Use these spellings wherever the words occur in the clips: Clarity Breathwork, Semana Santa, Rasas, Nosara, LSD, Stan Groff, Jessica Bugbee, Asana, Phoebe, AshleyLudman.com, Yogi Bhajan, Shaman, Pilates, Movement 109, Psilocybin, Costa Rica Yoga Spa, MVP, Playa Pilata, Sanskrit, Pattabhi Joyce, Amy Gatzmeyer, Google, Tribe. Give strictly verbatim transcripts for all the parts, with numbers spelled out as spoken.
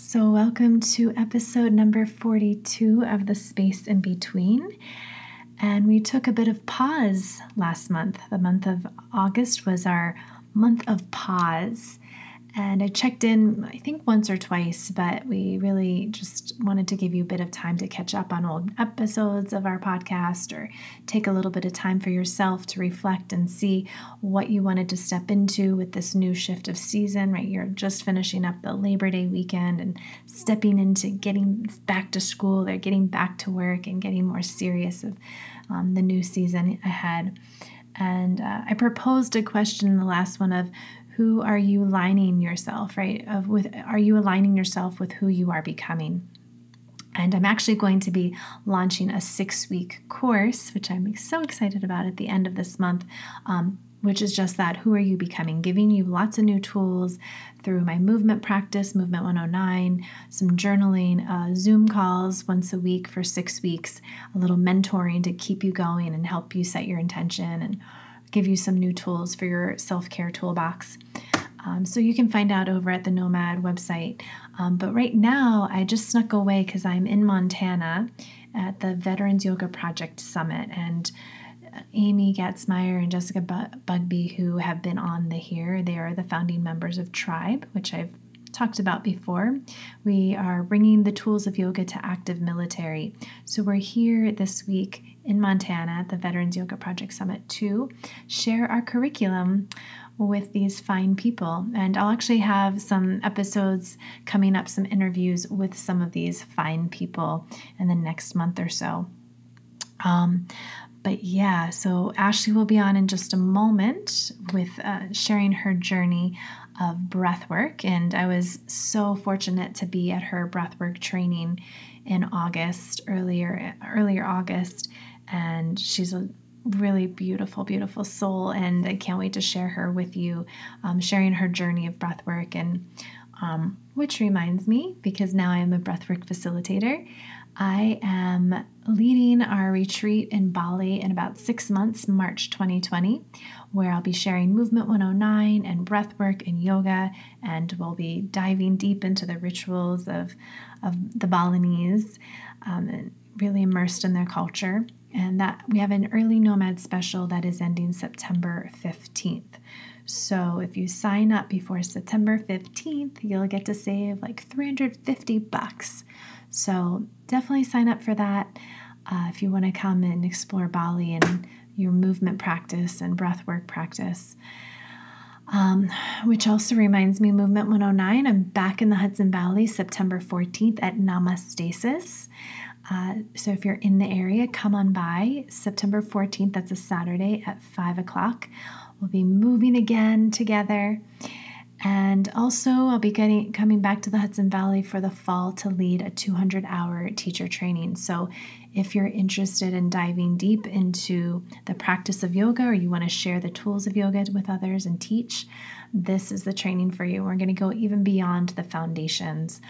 So welcome to episode number forty-two of The Space in Between. And we took a bit of pause last month. The month of August was our month of pause. And I checked in, I think, once or twice, but we really just wanted to give you a bit of time to catch up on old episodes of our podcast or take a little bit of time for yourself to reflect and see what you wanted to step into with this new shift of season, right? You're just finishing up the Labor Day weekend and stepping into getting back to school or getting back to work and getting more serious of um, the new season ahead. And uh, I proposed a question in the last one of, who are you aligning yourself, right? Of with, are you aligning yourself with who you are becoming? And I'm actually going to be launching a six-week course, which I'm so excited about at the end of this month, um, which is just that, who are you becoming? Giving you lots of new tools through my movement practice, Movement one oh nine, some journaling, uh, Zoom calls once a week for six weeks, a little mentoring to keep you going and help you set your intention and give you some new tools for your self-care toolbox. Um, so you can find out over at the Nomad website. Um, but right now, I just snuck away because I'm in Montana at the Veterans Yoga Project Summit. And Amy Gatzmeyer and Jessica Bugbee, who have been on the here, they are the founding members of Tribe, which I've talked about before. We are bringing the tools of yoga to active military. So we're here this week in Montana at the Veterans Yoga Project Summit to share our curriculum with these fine people. And I'll actually have some episodes coming up, some interviews with some of these fine people in the next month or so. Um, But yeah, so Ashley will be on in just a moment with uh, sharing her journey of breathwork. And I was so fortunate to be at her breathwork training in August, earlier, earlier August. And she's a really beautiful, beautiful soul. And I can't wait to share her with you, um, sharing her journey of breathwork. And um, which reminds me, because now I am a breathwork facilitator, I am leading our retreat in Bali in about six months, March twenty twenty, where I'll be sharing Movement one oh nine and breathwork and yoga, and we'll be diving deep into the rituals of, of the Balinese, um, and really immersed in their culture. And that we have an early Nomad special that is ending September fifteenth. So if you sign up before September fifteenth, you'll get to save like three hundred fifty bucks. So definitely sign up for that uh, if you want to come and explore Bali and your movement practice and breathwork practice. Um, which also reminds me, Movement one oh nine, I'm back in the Hudson Valley September fourteenth at Namastasis. Uh, so if you're in the area, come on by September fourteenth. That's a Saturday at five o'clock. We'll be moving again together. And also, I'll be getting coming back to the Hudson Valley for the fall to lead a two hundred hour teacher training. So if you're interested in diving deep into the practice of yoga, or you want to share the tools of yoga with others and teach, this is the training for you. We're going to go even beyond the foundations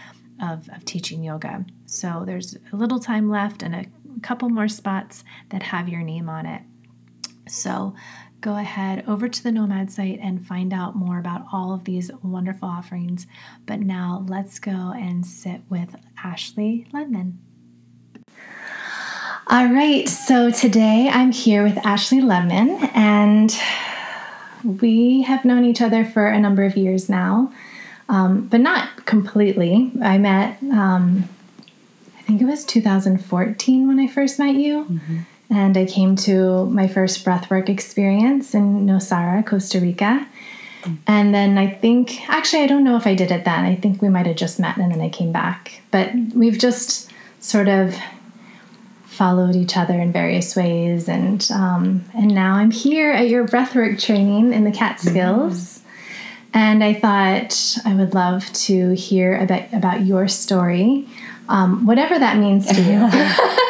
of, of teaching yoga. So there's a little time left and a couple more spots that have your name on it. So go ahead over to the Nomad site and find out more about all of these wonderful offerings. But now let's go and sit with Ashley Lemon. All right, so today I'm here with Ashley Lemon, and we have known each other for a number of years now, um, but not completely. I met, um, I think it was two thousand fourteen when I first met you. Mm-hmm. And I came to my first breathwork experience in Nosara, Costa Rica. And then I think, actually, I don't know if I did it then. I think we might have just met and then I came back. But we've just sort of followed each other in various ways. And um, and now I'm here at your breathwork training in the Catskills. Mm-hmm. And I thought I would love to hear a bit about your story, um, whatever that means to you.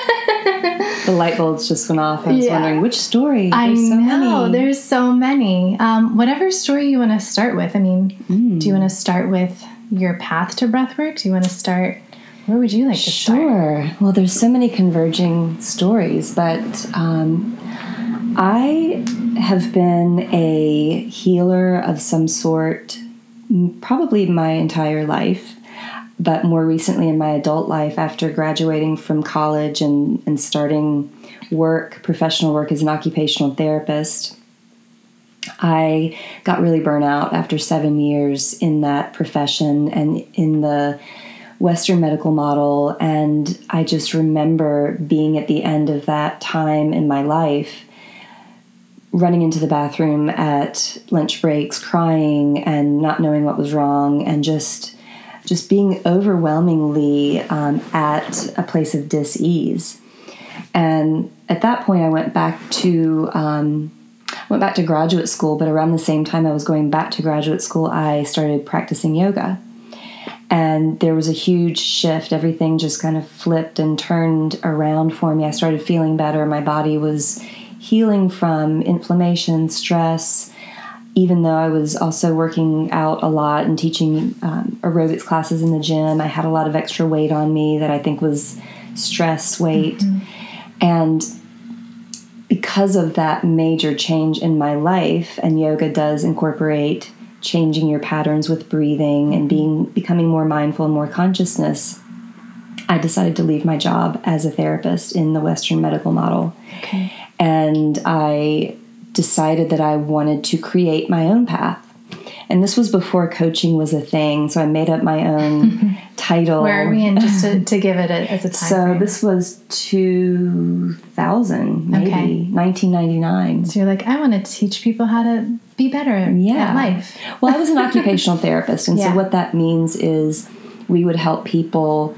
The light bulbs just went off. I was yeah. wondering which story. There's I so know many. There's so many. Um, whatever story you want to start with. I mean, mm. do you want to start with your path to breathwork? Do you want to start? Where would you like to sure. start? Sure. Well, there's so many converging stories, but um, I have been a healer of some sort, probably my entire life. But more recently in my adult life, after graduating from college and, and starting work, professional work as an occupational therapist, I got really burnt out after seven years in that profession and in the Western medical model. And I just remember being at the end of that time in my life, running into the bathroom at lunch breaks, crying and not knowing what was wrong, and just just being overwhelmingly um, at a place of dis-ease. And at that point, I went back to um, went back to graduate school, but around the same time I was going back to graduate school, I started practicing yoga. And there was a huge shift. Everything just kind of flipped and turned around for me. I started feeling better. My body was healing from inflammation, stress, even though I was also working out a lot and teaching um, aerobics classes in the gym. I had a lot of extra weight on me that I think was stress weight. Mm-hmm. And because of that major change in my life, and yoga does incorporate changing your patterns with breathing and being becoming more mindful and more consciousness, I decided to leave my job as a therapist in the Western medical model. Okay. And I decided that I wanted to create my own path. And this was before coaching was a thing, so I made up my own title. Where are we in, just to, to give it a, as a time So frame. This was two thousand, maybe, okay. nineteen ninety-nine. So you're like, I want to teach people how to be better yeah. at life. Well, I was an occupational therapist, and yeah. so what that means is we would help people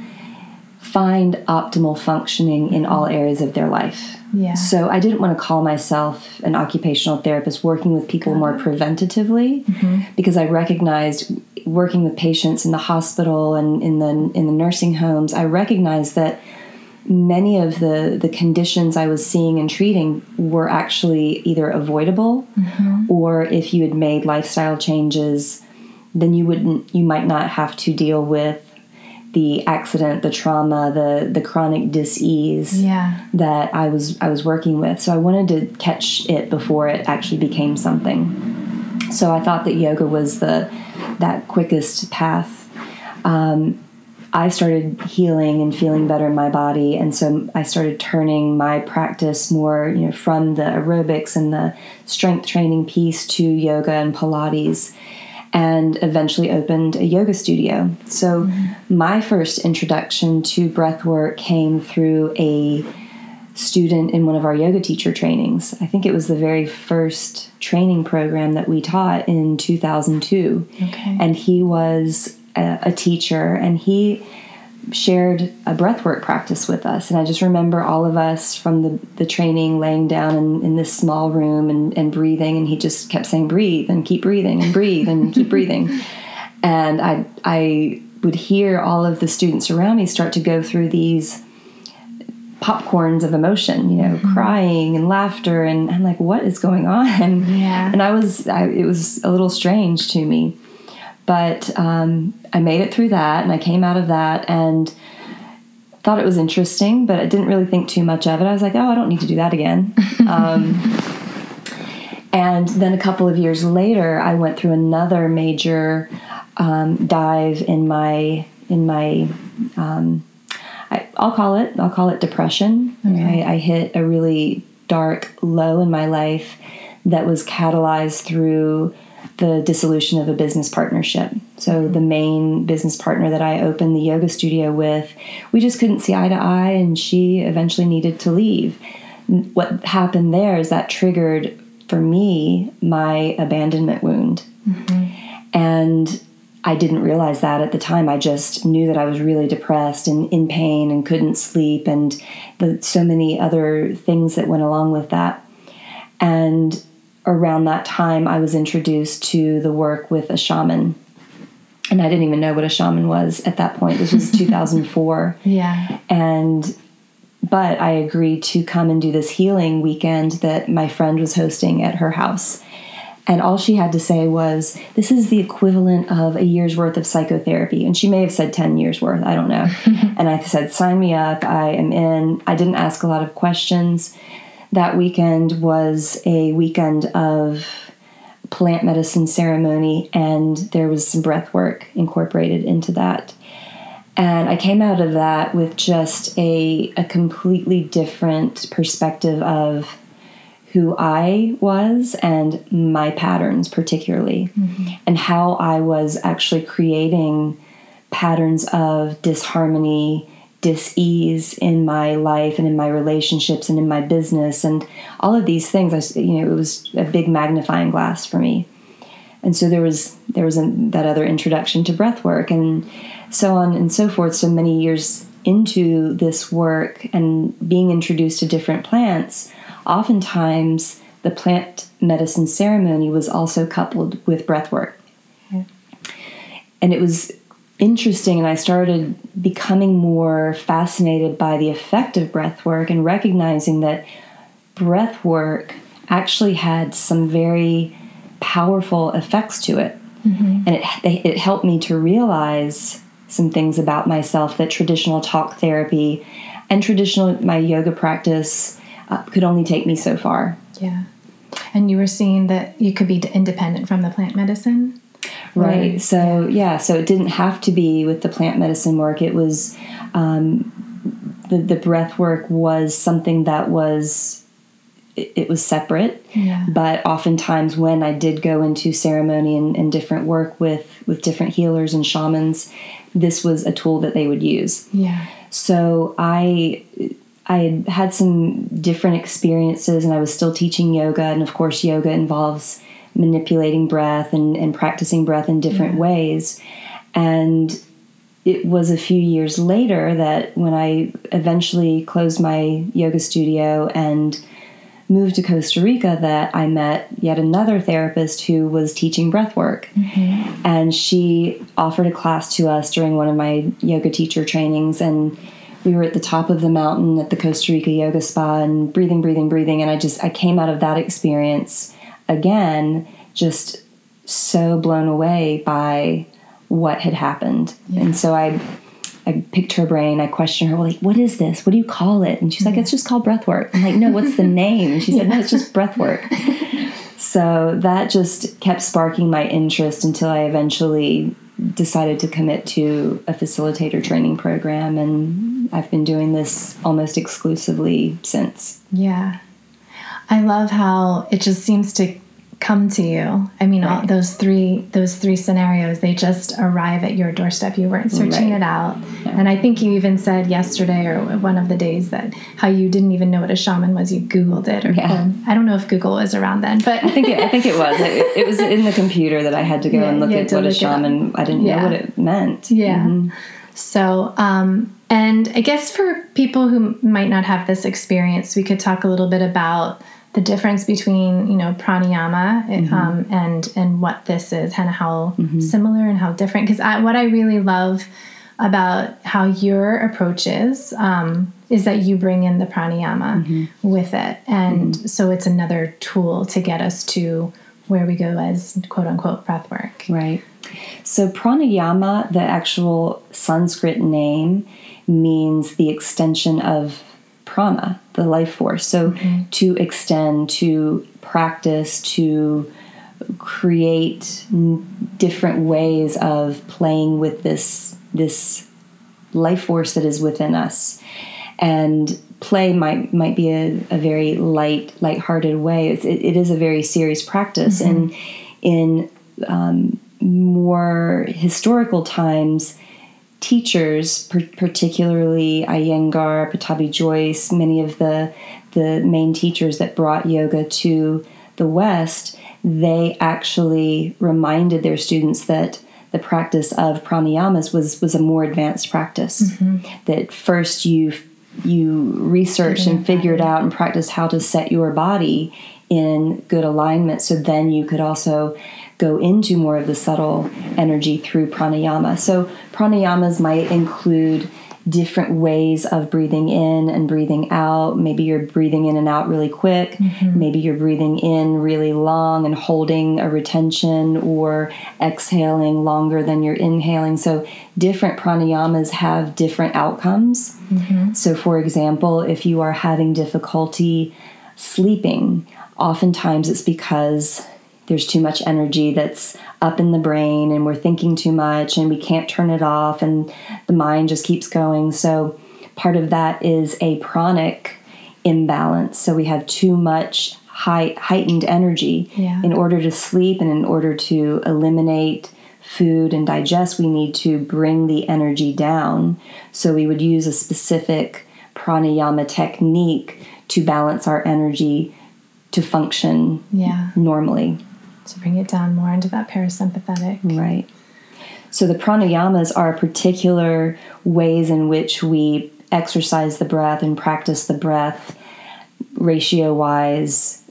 find optimal functioning in all areas of their life. Yeah. So I didn't want to call myself an occupational therapist working with people more preventatively, mm-hmm. because I recognized working with patients in the hospital and in the in the nursing homes, I recognized that many of the, the conditions I was seeing and treating were actually either avoidable, mm-hmm. or if you had made lifestyle changes, then you wouldn't you might not have to deal with the accident, the trauma, the the chronic dis-ease yeah. that I was I was working with. So I wanted to catch it before it actually became something. So I thought that yoga was the that quickest path. Um, I started healing and feeling better in my body, and so I started turning my practice more, you know, from the aerobics and the strength training piece to yoga and Pilates, and eventually opened a yoga studio. So mm-hmm. my first introduction to breathwork came through a student in one of our yoga teacher trainings. I think it was the very first training program that we taught in two thousand two. Okay. And he was a, a teacher, and he shared a breathwork practice with us. And I just remember all of us from the, the training laying down in, in this small room and, and breathing. And he just kept saying, breathe and keep breathing and breathe and keep breathing. And I, I would hear all of the students around me start to go through these popcorns of emotion, you know, mm-hmm. crying and laughter. And I'm like, what is going on? Yeah. And I was, I, it was a little strange to me. But um, I made it through that, and I came out of that and thought it was interesting, but I didn't really think too much of it. I was like, oh, I don't need to do that again. um, and then a couple of years later, I went through another major um, dive in my, in my um, I, I'll call it, I'll call it depression. Okay. I, I hit a really dark low in my life that was catalyzed through the dissolution of a business partnership. So the main business partner that I opened the yoga studio with, we just couldn't see eye to eye, and she eventually needed to leave. What happened there is that triggered, for me, my abandonment wound. Mm-hmm. And I didn't realize that at the time. I just knew that I was really depressed and in pain and couldn't sleep, and the, so many other things that went along with that. And around that time, I was introduced to the work with a shaman, and I didn't even know what a shaman was at that point. This was two thousand four. Yeah. And, but I agreed to come and do this healing weekend that my friend was hosting at her house. And all she had to say was, this is the equivalent of a year's worth of psychotherapy. And she may have said ten years worth, I don't know. And I said, sign me up. I am in. I didn't ask a lot of questions. That weekend was a weekend of plant medicine ceremony, and there was some breath work incorporated into that. And I came out of that with just a, a completely different perspective of who I was and my patterns particularly, mm-hmm. and how I was actually creating patterns of disharmony, dis-ease in my life and in my relationships and in my business and all of these things. I, you know, it was a big magnifying glass for me. And so there was there was a, that other introduction to breathwork and so on and so forth. So many years into this work and being introduced to different plants, oftentimes the plant medicine ceremony was also coupled with breathwork. Yeah. And it was interesting, and I started becoming more fascinated by the effect of breathwork and recognizing that breathwork actually had some very powerful effects to it. Mm-hmm. And it it helped me to realize some things about myself that traditional talk therapy and traditional my yoga practice uh, could only take me so far. Yeah. And you were seeing that you could be independent from the plant medicine? Right. right. So, yeah. yeah, so it didn't have to be with the plant medicine work. It was um, the, the breath work was something that was it was separate, yeah. but oftentimes when I did go into ceremony and, and different work with, with different healers and shamans, this was a tool that they would use. Yeah. So I I had had some different experiences, and I was still teaching yoga, and of course yoga involves manipulating breath and, and practicing breath in different yeah. ways. And it was a few years later that when I eventually closed my yoga studio and moved to Costa Rica that I met yet another therapist who was teaching breath work. Mm-hmm. And she offered a class to us during one of my yoga teacher trainings. And we were at the top of the mountain at the Costa Rica Yoga Spa and breathing, breathing, breathing. And I just, I came out of that experience again, just so blown away by what had happened. Yeah. And so I, I picked her brain. I questioned her, like, what is this? What do you call it? And she's like, yeah. it's just called breathwork. I'm like, no, what's the name? And she said, yeah. no, it's just breathwork. So that just kept sparking my interest until I eventually decided to commit to a facilitator training program. And I've been doing this almost exclusively since. Yeah. I love how it just seems to come to you. I mean, right. all those three those three scenarios, they just arrive at your doorstep. You weren't searching right. it out. Yeah. And I think you even said yesterday or one of the days that how you didn't even know what a shaman was. You Googled it. Or, yeah. or I don't know if Google was around then, but I think it, I think it was. It, it was in the computer that I had to go yeah, and look at what look a shaman, I didn't yeah. know what it meant. Yeah. Mm-hmm. So, um, and I guess for people who might not have this experience, we could talk a little bit about the difference between, you know, pranayama mm-hmm. um, and and what this is and how mm-hmm. similar and how different. Because I, what I really love about how your approach is um, is that you bring in the pranayama mm-hmm. with it. And mm-hmm. so it's another tool to get us to where we go as quote-unquote breath work. Right. So pranayama, the actual Sanskrit name, means the extension of prana, the life force. So mm-hmm. to extend, to practice, to create n- different ways of playing with this, this life force that is within us. And play might, might be a, a very light, lighthearted way. It's, it, it is a very serious practice. Mm-hmm. And in um, more historical times, teachers, per- particularly Iyengar, Pattabhi Joyce, many of the the main teachers that brought yoga to the West, they actually reminded their students that the practice of pranayamas was was a more advanced practice. Mm-hmm. That first you you researched mm-hmm. and figured out and practiced how to set your body in good alignment, so then you could also go into more of the subtle energy through pranayama. So pranayamas might include different ways of breathing in and breathing out. Maybe you're breathing in and out really quick. Mm-hmm. Maybe you're breathing in really long and holding a retention, or exhaling longer than you're inhaling. So different pranayamas have different outcomes. Mm-hmm. So for example, if you are having difficulty sleeping, oftentimes it's because there's too much energy that's up in the brain and we're thinking too much and we can't turn it off and the mind just keeps going. So part of that is a pranic imbalance. So we have too much high, heightened energy. Yeah. In order to sleep and in order to eliminate food and digest, we need to bring the energy down. So we would use a specific pranayama technique to balance our energy to function yeah. normally. So bring it down more into that parasympathetic. Right. So the pranayamas are particular ways in which we exercise the breath and practice the breath ratio-wise,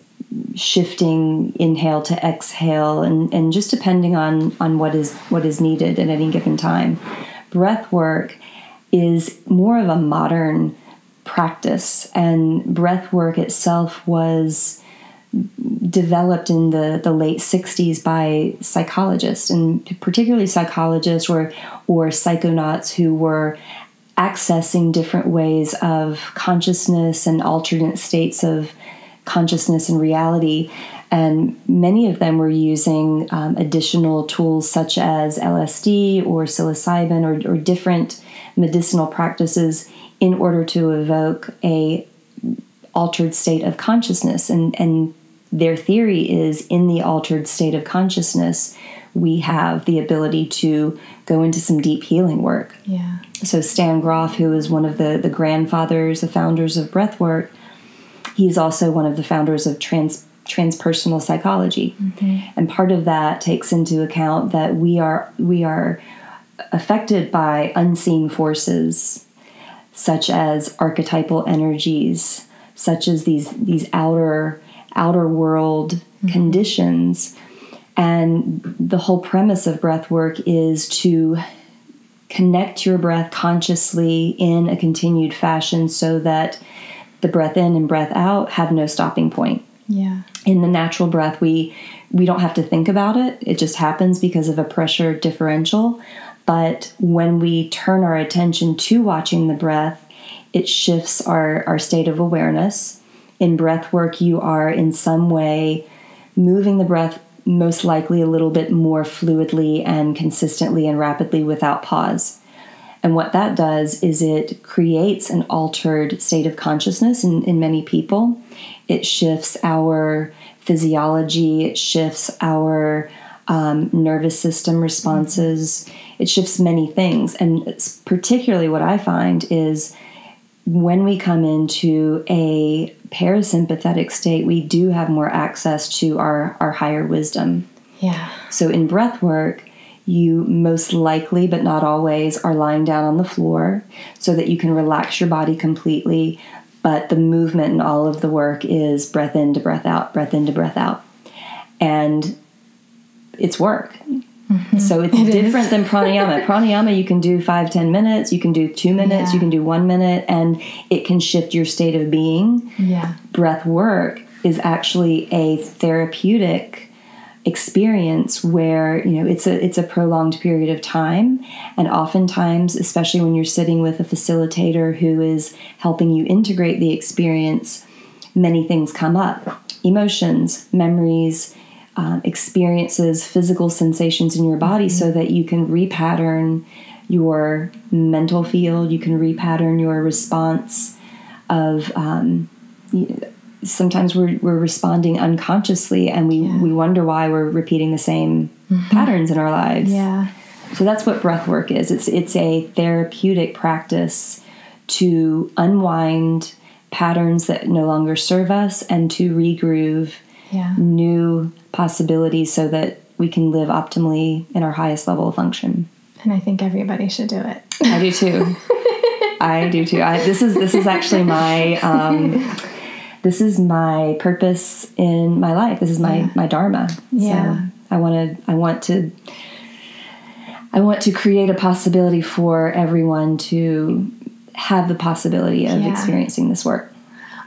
shifting inhale to exhale, and, and just depending on, on what is what is needed at any given time. Breath work is more of a modern practice, and breath work itself was developed in the, the late sixties by psychologists, and particularly psychologists or, or psychonauts who were accessing different ways of consciousness and alternate states of consciousness and reality. And many of them were using um, additional tools such as L S D or psilocybin or, or different medicinal practices in order to evoke a altered state of consciousness. And, and their theory is, in the altered state of consciousness, we have the ability to go into some deep healing work. Yeah. So Stan Groff, who is one of the, the grandfathers, the founders of breathwork, he's also one of the founders of trans transpersonal psychology. Mm-hmm. And part of that takes into account that we are we are affected by unseen forces, such as archetypal energies, such as these these outer outer world mm-hmm. conditions. And the whole premise of breath work is to connect your breath consciously in a continued fashion so that the breath in and breath out have no stopping point. Yeah. In the natural breath, we we don't have to think about it. It just happens because of a pressure differential. But when we turn our attention to watching the breath, it shifts our, our state of awareness. In breath work, you are in some way moving the breath, most likely a little bit more fluidly and consistently and rapidly without pause. And what that does is it creates an altered state of consciousness in, in many people. It shifts our physiology. It shifts our um, nervous system responses. It shifts many things. And it's particularly what I find is when we come into a parasympathetic state, we do have more access to our, our higher wisdom. Yeah. So in breath work, you most likely, but not always, are lying down on the floor so that you can relax your body completely. But the movement and all of the work is breath in to breath out, breath in to breath out. And it's work. Mm-hmm. So it's it different is. than pranayama. Pranayama, you can do five, ten minutes, you can do two minutes, yeah. you can do one minute, and it can shift your state of being. Yeah. Breath work is actually a therapeutic experience where, you know, it's a it's a prolonged period of time, and oftentimes, especially when you're sitting with a facilitator who is helping you integrate the experience, many things come up: emotions, memories, um, experiences, physical sensations in your body, mm-hmm. so that you can repattern your mental field. You can repattern your response of um, you know, sometimes we're we're responding unconsciously, and we, yeah. we wonder why we're repeating the same mm-hmm. patterns in our lives. Yeah. So that's what breath work is. It's it's a therapeutic practice to unwind patterns that no longer serve us and to regroove yeah. new possibilities so that we can live optimally in our highest level of function. And I think everybody should do it. I do too. I do too. I, this is this is actually my... Um, This is my purpose in my life. This is my, yeah. my dharma. Yeah. So I want to, I want to, I want to create a possibility for everyone to have the possibility of yeah. experiencing this work.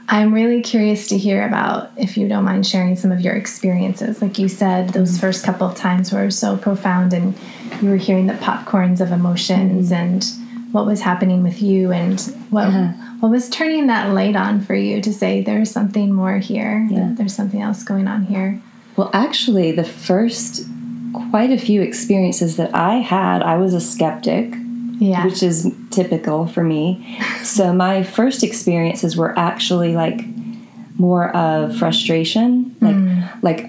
I'm really curious to hear about, if you don't mind sharing some of your experiences. Like you said, those mm-hmm. first couple of times were so profound, and you were hearing the popcorns of emotions mm-hmm. and what was happening with you and what... Uh-huh. What was turning that light on for you to say, there's something more here, yeah. there's something else going on here? Well, actually, the first quite a few experiences that I had, I was a skeptic, yeah. which is typical for me. So my first experiences were actually like more of frustration, like mm. like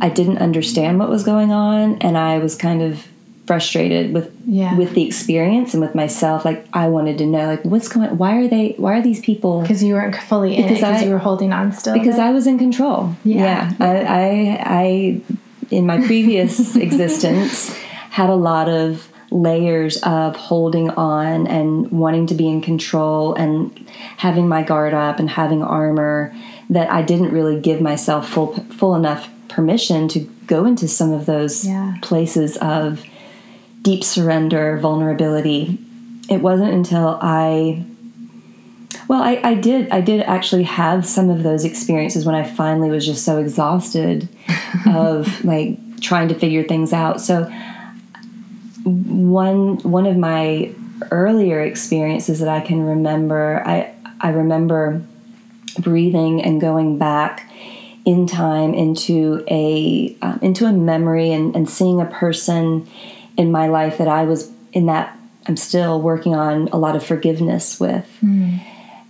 I didn't understand what was going on, and I was kind of frustrated with yeah. with the experience and with myself. Like I wanted to know, like what's going? Why are they? Why are these people? Because you weren't fully in because it. Because you were holding on still. Because I was in control. Yeah, yeah. I, I I in my previous existence had a lot of layers of holding on and wanting to be in control and having my guard up and having armor that I didn't really give myself full full enough permission to go into some of those yeah. places of deep surrender, vulnerability. It wasn't until I, well, I, I did, I did actually have some of those experiences when I finally was just so exhausted of like trying to figure things out. So One one of my earlier experiences that I can remember, I I remember breathing and going back in time into a um, into a memory and, and seeing a person in my life that I was in that I'm still working on a lot of forgiveness with, mm.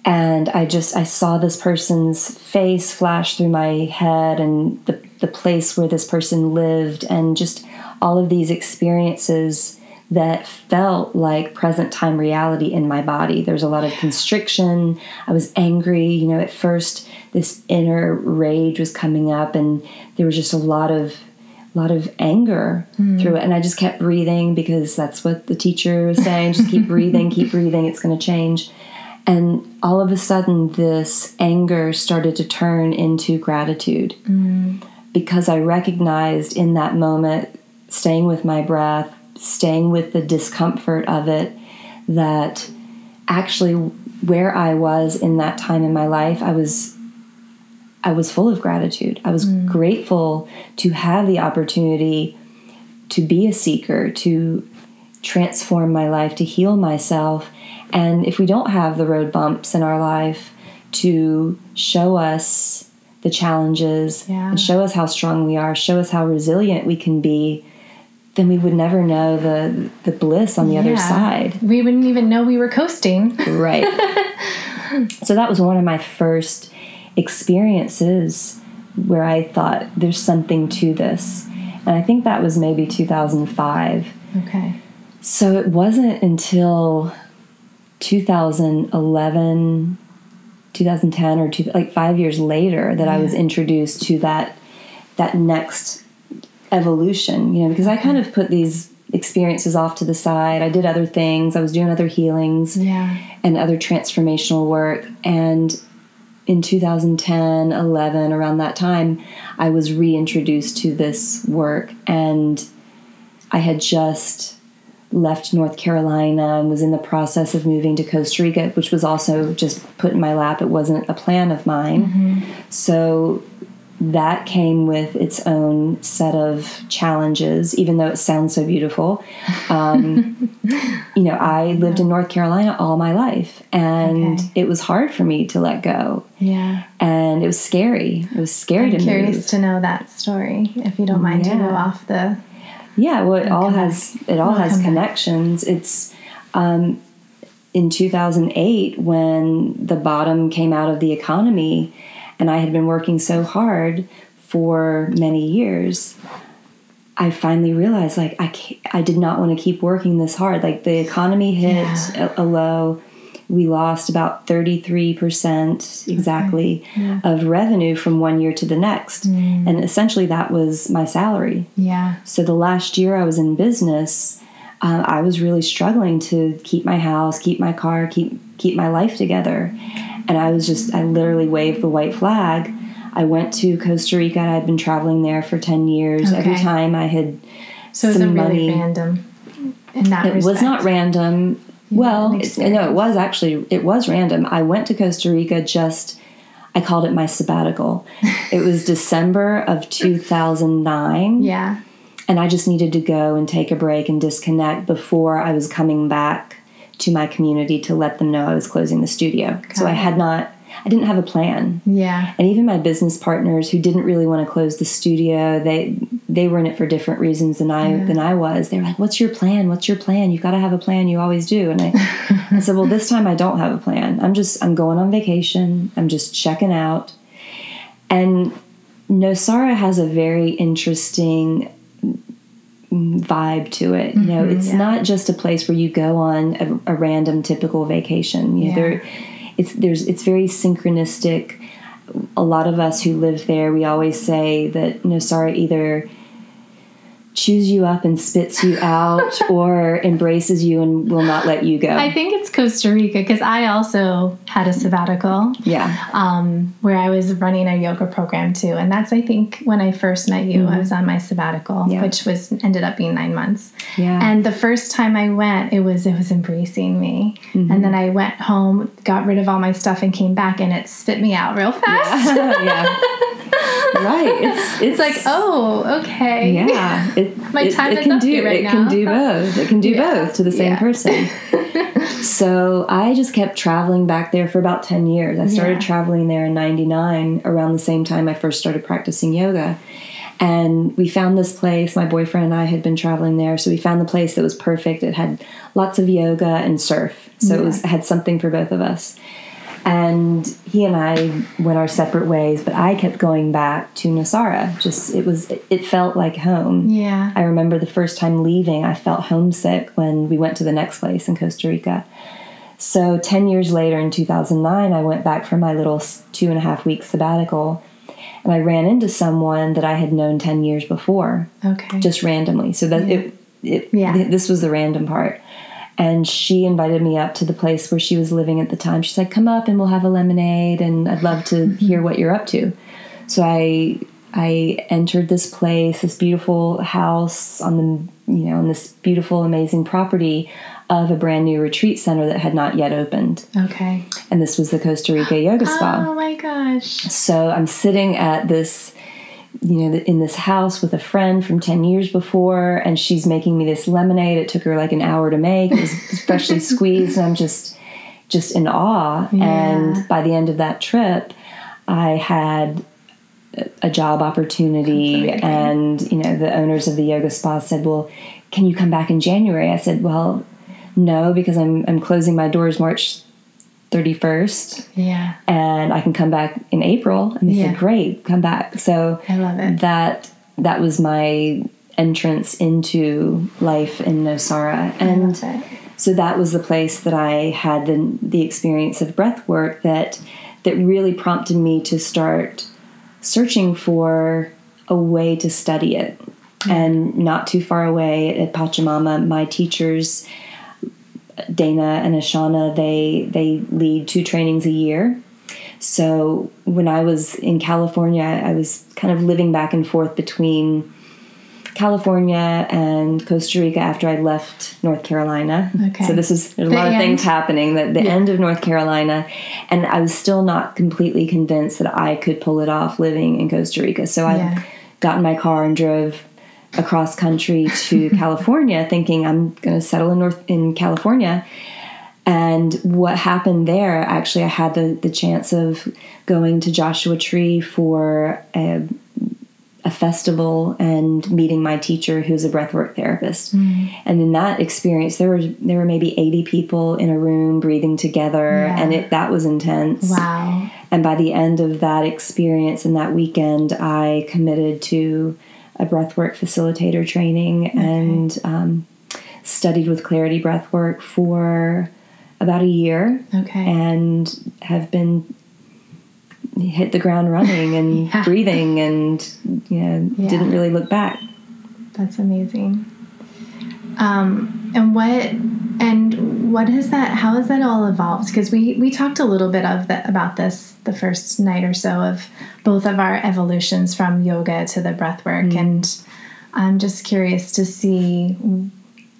and I just I saw this person's face flash through my head and the the place where this person lived and just all of these experiences that felt like present time reality in my body. There's a lot of constriction. I was angry. You know, at first this inner rage was coming up and there was just a lot of lot of anger mm. through it. And I just kept breathing because that's what the teacher was saying. Just keep breathing, keep breathing. It's going to change. And all of a sudden this anger started to turn into gratitude mm. because I recognized in that moment, staying with my breath, staying with the discomfort of it, that actually where I was in that time in my life, I was I was full of gratitude. I was mm. grateful to have the opportunity to be a seeker, to transform my life, to heal myself. And if we don't have the road bumps in our life to show us the challenges yeah. and show us how strong we are, show us how resilient we can be, then we would never know the the bliss on the yeah. other side. We wouldn't even know we were coasting. Right. So that was one of my first experiences where I thought there's something to this. And I think that was maybe two thousand five. Okay. So it wasn't until two thousand eleven, two thousand ten or two, like five years later that yeah. I was introduced to that that next evolution, you know, because I kind of put these experiences off to the side. I did other things. I was doing other healings yeah. and other transformational work. And in two thousand ten, eleven, around that time, I was reintroduced to this work. And I had just left North Carolina and was in the process of moving to Costa Rica, which was also just put in my lap. It wasn't a plan of mine. Mm-hmm. So that came with its own set of challenges, even though it sounds so beautiful. Um, you know, I lived in North Carolina all my life, and okay. it was hard for me to let go. Yeah. And it was scary. It was scary I'm to me. I'm curious move. to know that story, if you don't mind yeah. to go off the... Yeah, well, it all has it all has connections. It's um, in two thousand eight when the bottom came out of the economy, and I had been working so hard for many years. I finally realized, like, I can't, I did not want to keep working this hard. Like the economy hit yeah. a, a low. We lost about thirty-three percent exactly okay. yeah. of revenue from one year to the next. Mm. And essentially that was my salary. Yeah. So the last year I was in business, uh, I was really struggling to keep my house, keep my car, keep keep my life together. And I was just, I literally waved the white flag. I went to Costa Rica. I had been traveling there for ten years. Okay. Every time I had so some it was money. Really random in that It respect. was not random. Well, it, no, it was actually, it was random. I went to Costa Rica just, I called it my sabbatical. It was December of two thousand nine. Yeah. And I just needed to go and take a break and disconnect before I was coming back to my community to let them know I was closing the studio. Got so it. I had not, I didn't have a plan. Yeah. And even my business partners who didn't really want to close the studio, they they were in it for different reasons than I yeah. than I was. They were like, "What's your plan? What's your plan? You've got to have a plan. You always do." And I, I said, "Well, this time I don't have a plan. I'm just I'm going on vacation. I'm just checking out." And Nosara has a very interesting vibe to it. Mm-hmm, you know, it's yeah. not just a place where you go on a, a random typical vacation. You know, yeah. there, it's there's it's very synchronistic. A lot of us who live there, we always say that Nosara either chews you up and spits you out, or embraces you and will not let you go. I think it's Costa Rica, because I also had a sabbatical. Yeah. Um, where I was running a yoga program too, and that's I think when I first met you, mm-hmm. I was on my sabbatical, yeah. which was ended up being nine months. Yeah. And the first time I went, it was it was embracing me, mm-hmm. and then I went home, got rid of all my stuff, and came back, and it spit me out real fast. Yeah. yeah. Right. It's, it's, it's like, oh, okay. Yeah. It, my time it, it is up here right it now. It can do both. It can do yeah. both to the same yeah. person. So I just kept traveling back there for about ten years. I started yeah. traveling there in ninety-nine, around the same time I first started practicing yoga. And we found this place. My boyfriend and I had been traveling there, so we found the place that was perfect. It had lots of yoga and surf, so yeah. it was it had something for both of us. And he and I went our separate ways, but I kept going back to Nosara. Just it was it felt like home. Yeah. I remember the first time leaving, I felt homesick when we went to the next place in Costa Rica. So ten years later, in two thousand nine, I went back for my little two and a half week sabbatical, and I ran into someone that I had known ten years before. Okay. Just randomly. So that yeah. it it yeah. th- this was the random part. And she invited me up to the place where she was living at the time. She's like, "Come up and we'll have a lemonade, and I'd love to hear what you're up to." So I I entered this place, this beautiful house on the you know on this beautiful, amazing property of a brand new retreat center that had not yet opened. Okay. And this was the Costa Rica Yoga Spa. Oh my gosh! So I'm sitting at this. you know, in this house with a friend from ten years before, and she's making me this lemonade. It took her like an hour to make. It was freshly squeezed, and I'm just, just in awe. Yeah. And by the end of that trip, I had a job opportunity, and, you know, the owners of the yoga spa said, "Well, can you come back in January?" I said, "Well, no, because I'm, I'm closing my doors March thirty-first. Yeah. And I can come back in April." And they yeah. said, "Great, come back." So I love it. That that was my entrance into life in Nosara. And I love it. So that was the place that I had the the experience of breath work that that really prompted me to start searching for a way to study it. Mm-hmm. And not too far away at Pachamama, my teachers Dana and Ashana, they they lead two trainings a year. So when I was in California, I was kind of living back and forth between California and Costa Rica after I left North Carolina. Okay. So this is there's a the lot end. of things happening at the yeah. end of North Carolina, and I was still not completely convinced that I could pull it off living in Costa Rica. So I yeah. got in my car and drove across country to California, thinking I'm going to settle in North in California. And what happened there, actually, I had the, the chance of going to Joshua Tree for a, a festival and meeting my teacher, who's a breathwork therapist. Mm. And in that experience, there were there were maybe eighty people in a room breathing together, yeah. and it that was intense. Wow! And by the end of that experience and that weekend, I committed to a breathwork facilitator training, okay. and um, studied with Clarity Breathwork for about a year, okay. and have been hit the ground running and yeah. breathing, and you know yeah. didn't really look back. That's amazing. Um, and what and what has that? How has that all evolved? Because we we talked a little bit of the, about this the first night or so of both of our evolutions from yoga to the breath work, mm-hmm. and I'm just curious to see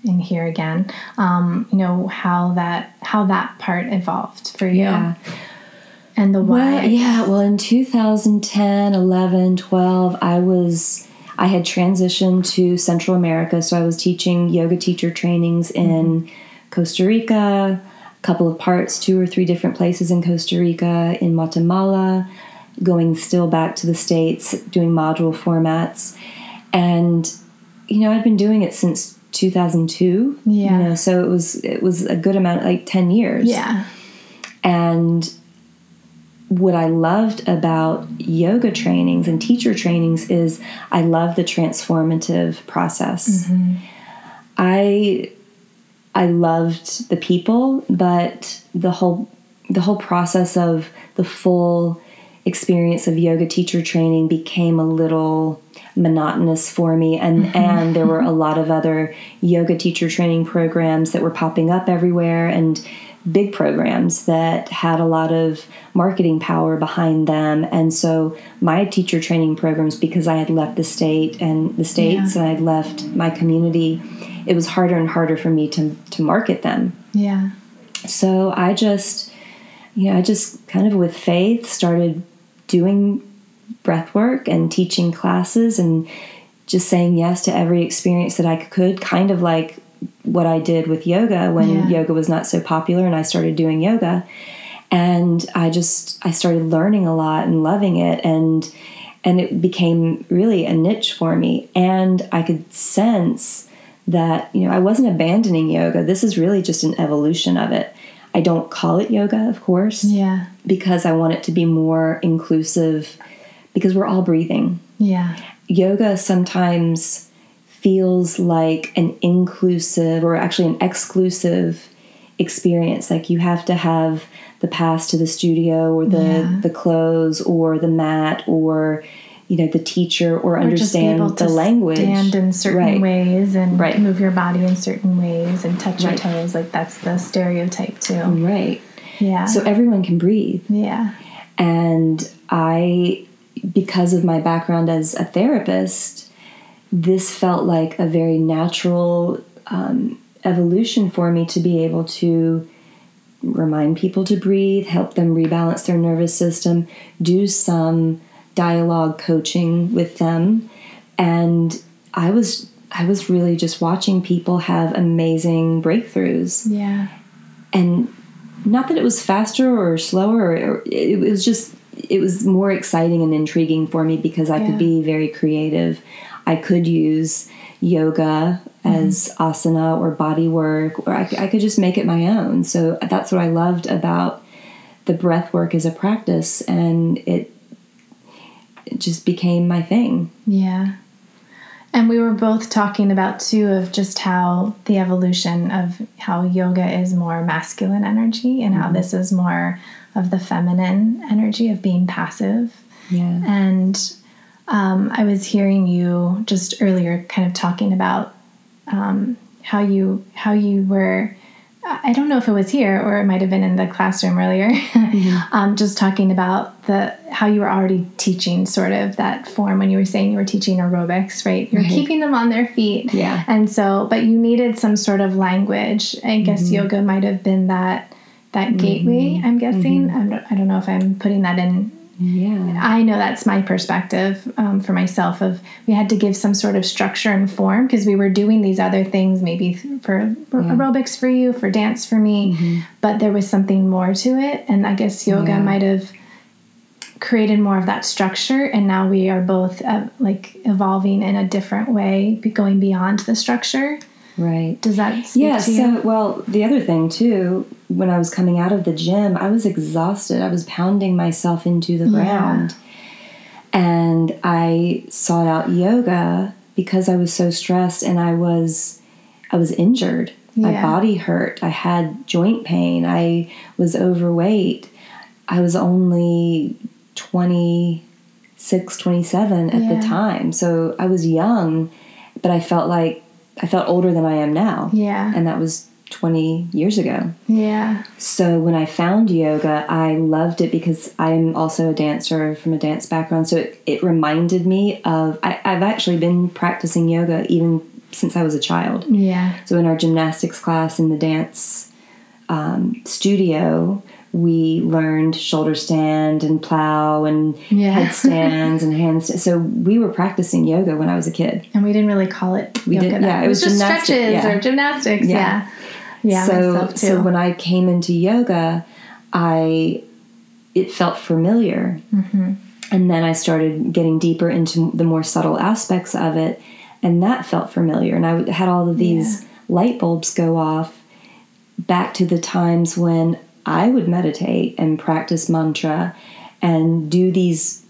and hear again, um, you know, how that how that part evolved for you, yeah. and the why. Well, yeah, well, in two thousand ten, eleven, twelve, I was. I had transitioned to Central America, so I was teaching yoga teacher trainings in mm-hmm. Costa Rica, couple of parts, two or three different places in Costa Rica, in Guatemala, going still back to the States, doing module formats. And, you know, I'd been doing it since two thousand two. Yeah. You know, so it was, it was a good amount, like ten years. Yeah. And what I loved about yoga trainings and teacher trainings is I love the transformative process. Mm-hmm. I I loved the people, but the whole the whole process of the full experience of yoga teacher training became a little monotonous for me, and mm-hmm. and there were a lot of other yoga teacher training programs that were popping up everywhere, and big programs that had a lot of marketing power behind them. And so my teacher training programs, because I had left the state and the States yeah. and I'd left my community, it was harder and harder for me to, to market them. Yeah. So I just, you know, I just kind of with faith started doing breath work and teaching classes and just saying yes to every experience that I could, kind of like what I did with yoga when yeah. yoga was not so popular and I started doing yoga. And I just, I started learning a lot and loving it. And, and it became really a niche for me. And I could sense that, you know, I wasn't abandoning yoga. This is really just an evolution of it. I don't call it yoga, of course, yeah, because I want it to be more inclusive, because we're all breathing. Yeah. Yoga sometimes feels like an inclusive or actually an exclusive experience. Like you have to have the pass to the studio or the, yeah. the clothes or the mat or, you know, the teacher or, or understand just the language. Stand in certain right. ways and right. move your body in certain ways and touch right. your toes. Like that's the stereotype too. Right. Yeah. So everyone can breathe. Yeah. And I, because of my background as a therapist, this felt like a very natural um, evolution for me to be able to remind people to breathe, help them rebalance their nervous system, do some dialogue coaching with them. And I was I was really just watching people have amazing breakthroughs. Yeah. And not that it was faster or slower, or, or it was just, it was more exciting and intriguing for me because I yeah. could be very creative. I could use yoga as mm-hmm. asana or body work, or I, I could just make it my own. So that's what I loved about the breath work as a practice, and it, it just became my thing. Yeah. And we were both talking about, too, of just how the evolution of how yoga is more masculine energy and mm-hmm. how this is more of the feminine energy of being passive. Yeah. And Um, I was hearing you just earlier kind of talking about um, how you how you were, I don't know if it was here or it might have been in the classroom earlier, mm-hmm. um, just talking about the how you were already teaching sort of that form when you were saying you were teaching aerobics, right? You're right. keeping them on their feet. Yeah. And so, but you needed some sort of language. I guess mm-hmm. yoga might have been that, that mm-hmm. gateway, I'm guessing. Mm-hmm. I'm not, I don't know if I'm putting that in. Yeah, I know that's my perspective um, for myself of we had to give some sort of structure and form because we were doing these other things, maybe for yeah. aerobics for you, for dance for me, mm-hmm. but there was something more to it. And I guess yoga yeah. might have created more of that structure. And now we are both uh, like evolving in a different way, going beyond the structure. Right. Does that speak yeah, to you? Yeah, so, well, the other thing, too, when I was coming out of the gym, I was exhausted. I was pounding myself into the ground. Yeah. And I sought out yoga because I was so stressed and I was I was injured. Yeah. My body hurt. I had joint pain. I was overweight. I was only twenty-six, twenty-seven at yeah. the time. So I was young, but I felt like I felt older than I am now. Yeah. And that was twenty years ago. Yeah. So when I found yoga, I loved it because I'm also a dancer from a dance background. So it, it reminded me of, I, I've actually been practicing yoga even since I was a child. Yeah. So in our gymnastics class in the dance um, studio, we learned shoulder stand and plow and yeah. headstands and handstands. So we were practicing yoga when I was a kid. And we didn't really call it we yoga. Did, yeah, it, it was, was just stretches yeah. or gymnastics. Yeah. yeah. Yeah, so, myself too. So when I came into yoga, I it felt familiar. Mm-hmm. And then I started getting deeper into the more subtle aspects of it, and that felt familiar. And I had all of these yeah. light bulbs go off back to the times when I would meditate and practice mantra and do these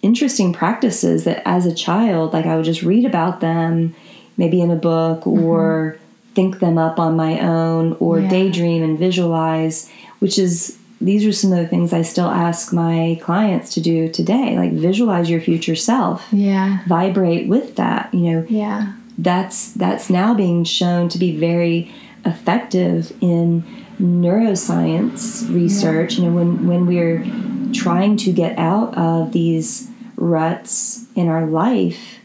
interesting practices that as a child, like I would just read about them, maybe in a book, or mm-hmm. think them up on my own, or yeah. daydream and visualize, which is, these are some of the things I still ask my clients to do today, like visualize your future self. Yeah. Vibrate with that, you know. Yeah. That's that's now being shown to be very effective in neuroscience research. Yeah. You know, when, when we're trying to get out of these ruts in our life,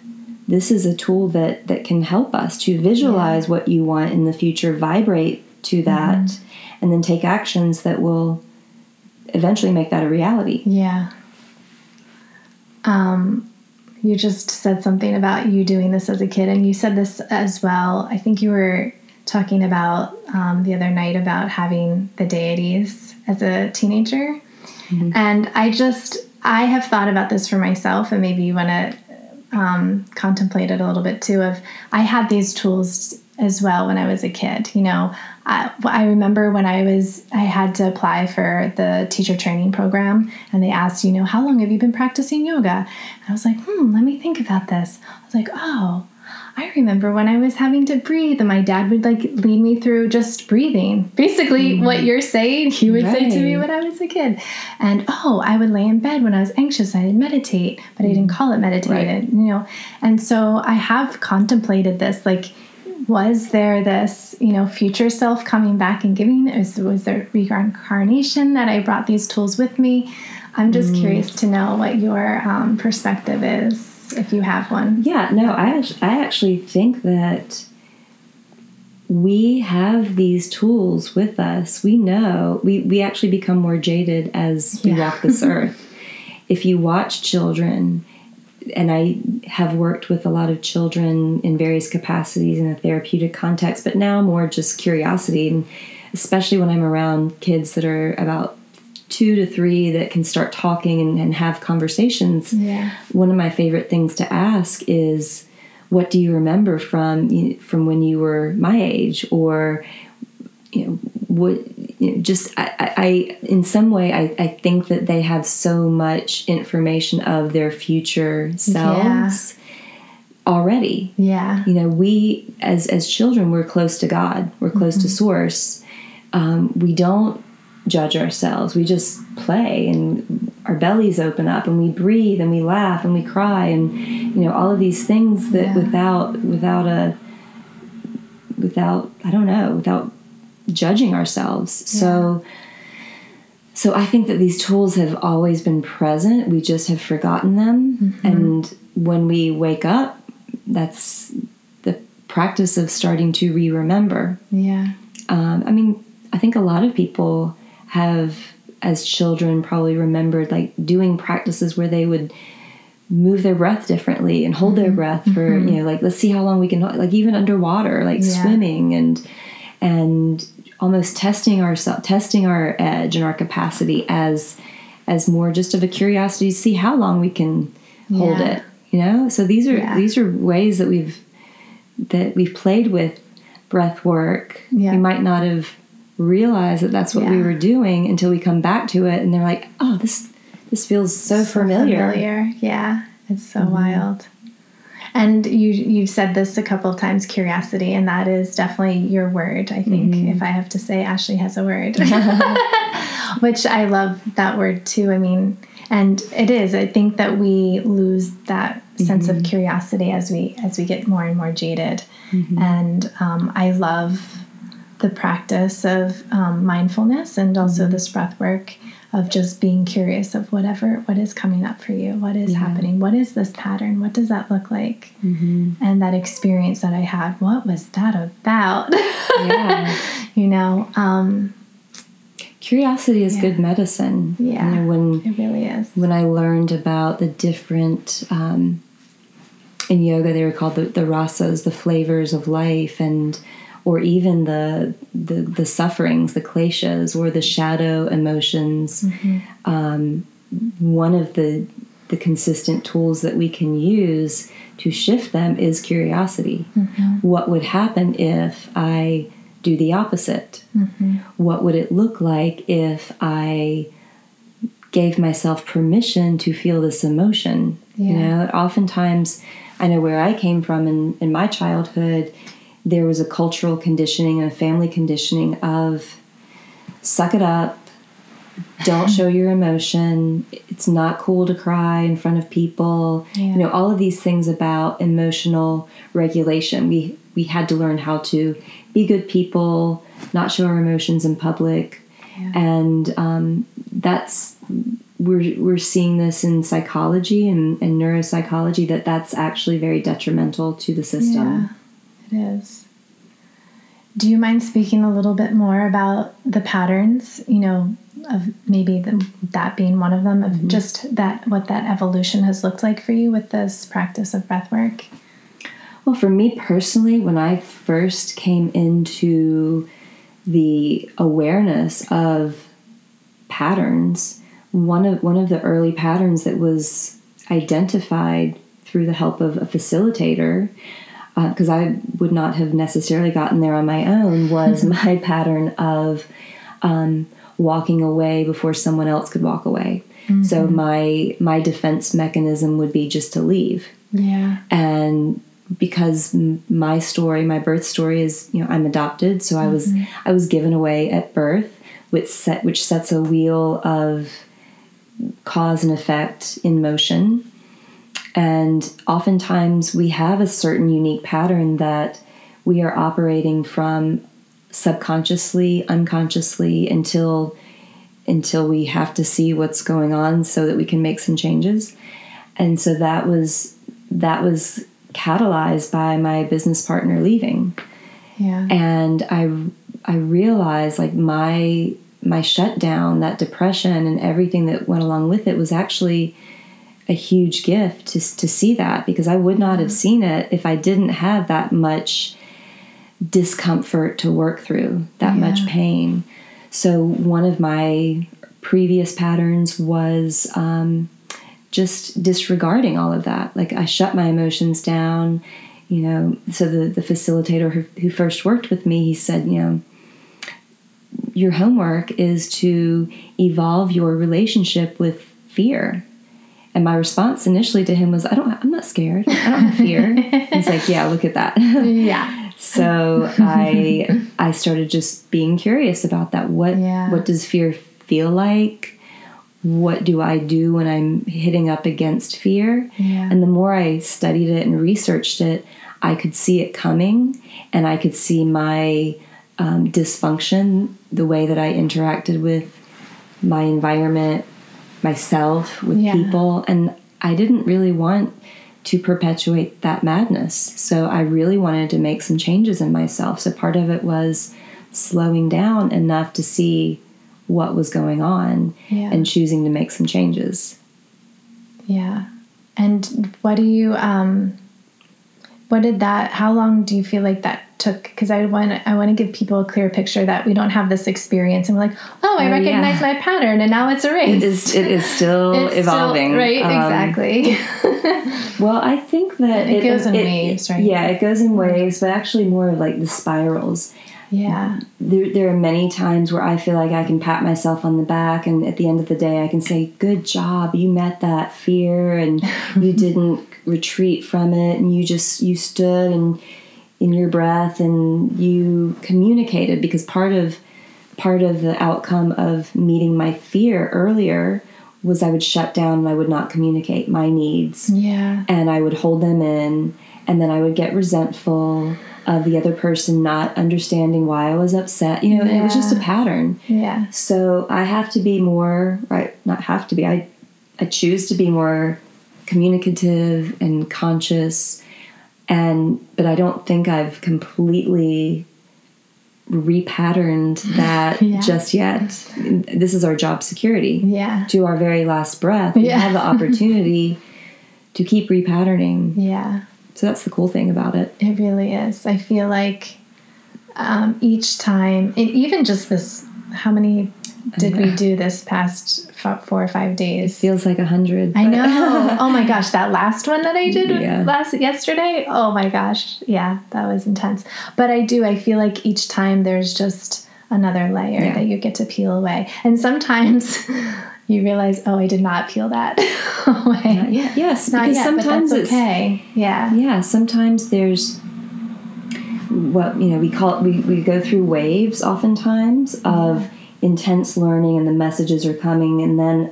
this is a tool that, that can help us to visualize yeah. what you want in the future, vibrate to that, mm-hmm. and then take actions that will eventually make that a reality. Yeah. Um, you just said something about you doing this as a kid, and you said this as well. I think you were talking about um, the other night about having the deities as a teenager. Mm-hmm. And I just, I have thought about this for myself, and maybe you want to um, contemplate it a little bit too, of I had these tools as well when I was a kid. You know, I, I remember when I was, I had to apply for the teacher training program, and they asked, you know, how long have you been practicing yoga? And I was like, hmm, let me think about this. I was like, oh, I remember when I was having to breathe, and my dad would like lead me through just breathing. Basically mm-hmm. what you're saying, he would right. say to me when I was a kid. And, oh, I would lay in bed when I was anxious. I would meditate, but mm-hmm. I didn't call it meditated, right. you know? And so I have contemplated this, like, was there this, you know, future self coming back and giving? Was, was there reincarnation that I brought these tools with me? I'm just mm. curious to know what your um, perspective is, if you have one. Yeah, no, I, I actually think that we have these tools with us. We know, we, we actually become more jaded as we yeah. walk this earth. If you watch children, and I have worked with a lot of children in various capacities in a therapeutic context, but now more just curiosity, and especially when I'm around kids that are about two to three that can start talking and, and have conversations. Yeah. One of my favorite things to ask is, what do you remember from from when you were my age? Or, you know, what, you know, just I, I in some way I, I think that they have so much information of their future selves yeah. already. Yeah. You know, we as as children, we're close to God. We're close mm-hmm. to Source. Um, we don't judge ourselves. We just play, and our bellies open up, and we breathe, and we laugh, and we cry, and you know, all of these things that yeah. without without a without I don't know, without judging ourselves. Yeah. So, so I think that these tools have always been present. We just have forgotten them. Mm-hmm. And when we wake up, that's the practice of starting to re-remember. Yeah. Um, I mean, I think a lot of people have, as children, probably remembered like doing practices where they would move their breath differently and hold mm-hmm. their breath for, mm-hmm. you know, like, let's see how long we can, like even underwater, like yeah. swimming and, and almost testing ourselves, testing our edge and our capacity as as more just of a curiosity to see how long we can hold yeah. it, you know? So these are yeah. these are ways that we've that we've played with breath work. Yeah. We might not have realized that that's what yeah. we were doing until we come back to it, and they're like, oh, this this feels so, so familiar. familiar. Yeah, it's so mm-hmm. wild. And you, you've said this a couple of times, curiosity, and that is definitely your word, I think. Mm-hmm. If I have to say, Ashley has a word, which I love that word too. I mean, and it is, I think that we lose that mm-hmm. sense of curiosity as we, as we get more and more jaded. Mm-hmm. And um, I love the practice of um, mindfulness, and also mm-hmm. this breath work of just being curious of whatever, what is coming up for you, what is yeah. happening, what is this pattern, what does that look like? Mm-hmm. And that experience that I had, what was that about? Yeah. You know, um, curiosity is yeah. good medicine. Yeah, you know, when, it really is. When I learned about the different, um, in yoga, they were called the, the rasas, the flavors of life, and or even the the, the sufferings, the kleshas, or the shadow emotions. Mm-hmm. Um, one of the the consistent tools that we can use to shift them is curiosity. Mm-hmm. What would happen if I do the opposite? Mm-hmm. What would it look like if I gave myself permission to feel this emotion? Yeah. You know, oftentimes, I know where I came from in, in my childhood, there was a cultural conditioning and a family conditioning of suck it up, don't show your emotion, it's not cool to cry in front of people. Yeah. You know, all of these things about emotional regulation. We we had to learn how to be good people, not show our emotions in public. Yeah. And um, that's we're we're seeing this in psychology and, and neuropsychology, that that's actually very detrimental to the system. Yeah, it is. Do you mind speaking a little bit more about the patterns, you know, of maybe the, that being one of them, of mm-hmm. just that, what that evolution has looked like for you with this practice of breathwork? Well, for me personally, when I first came into the awareness of patterns, one of one of the early patterns that was identified through the help of a facilitator, because uh, I would not have necessarily gotten there on my own, was my pattern of um, walking away before someone else could walk away. Mm-hmm. So my my defense mechanism would be just to leave. Yeah. And because my story, my birth story is, you know, I'm adopted, so mm-hmm. I was I was given away at birth, which set which sets a wheel of cause and effect in motion. And oftentimes we have a certain unique pattern that we are operating from subconsciously, unconsciously, until until we have to see what's going on so that we can make some changes. And so that was that was catalyzed by my business partner leaving. Yeah. And I I realized, like, my my shutdown, that depression and everything that went along with it was actually a huge gift to to see that, because I would not have seen it if I didn't have that much discomfort to work through, that yeah. much pain. So one of my previous patterns was um, just disregarding all of that. Like, I shut my emotions down, you know. So the, the facilitator who, who first worked with me, he said, you know, your homework is to evolve your relationship with fear. And my response initially to him was, I don't, I'm not scared. I don't have fear. He's like, yeah, look at that. Yeah. So I I started just being curious about that. What yeah. what does fear feel like? What do I do when I'm hitting up against fear? Yeah. And the more I studied it and researched it, I could see it coming, and I could see my um, dysfunction, the way that I interacted with my environment, myself, with yeah. people. And I didn't really want to perpetuate that madness. So I really wanted to make some changes in myself. So part of it was slowing down enough to see what was going on yeah. and choosing to make some changes. Yeah. And what do you, um, what did that, how long do you feel like that took? Because I want I want to give people a clear picture that we don't have this experience and we're like, oh, I oh, recognize yeah. my pattern and now it's erased. It is, it is still it's evolving. Still, right, um, exactly. Well, I think that... It, it goes in it, waves, right? Yeah, it goes in waves, but actually more like the spirals. Yeah. There, there are many times where I feel like I can pat myself on the back, and at the end of the day I can say, good job, you met that fear and you didn't retreat from it, and you just, you stood and in your breath and you communicated, because part of part of the outcome of meeting my fear earlier was I would shut down and I would not communicate my needs. Yeah. And I would hold them in, and then I would get resentful of the other person not understanding why I was upset. You know, yeah. and it was just a pattern. Yeah. So I have to be more, right, not have to be, I I choose to be more communicative and conscious. And, but I don't think I've completely repatterned that yeah. just yet. This is our job security. Yeah. To our very last breath, we yeah. have the opportunity to keep repatterning. Yeah. So that's the cool thing about it. It really is. I feel like um, each time, and even just this, how many did we do this past four or five days? It feels like a hundred. I know. Oh my gosh. That last one that I did yeah. last yesterday. Oh my gosh. Yeah, that was intense. But I do, I feel like each time there's just another layer yeah. that you get to peel away. And sometimes you realize, oh, I did not peel that away. Not yet. Yes. Not because yet, sometimes but that's okay. It's, yeah. Yeah. Sometimes there's what, you know, we call it, we, we go through waves oftentimes of, yeah. intense learning, and the messages are coming, and then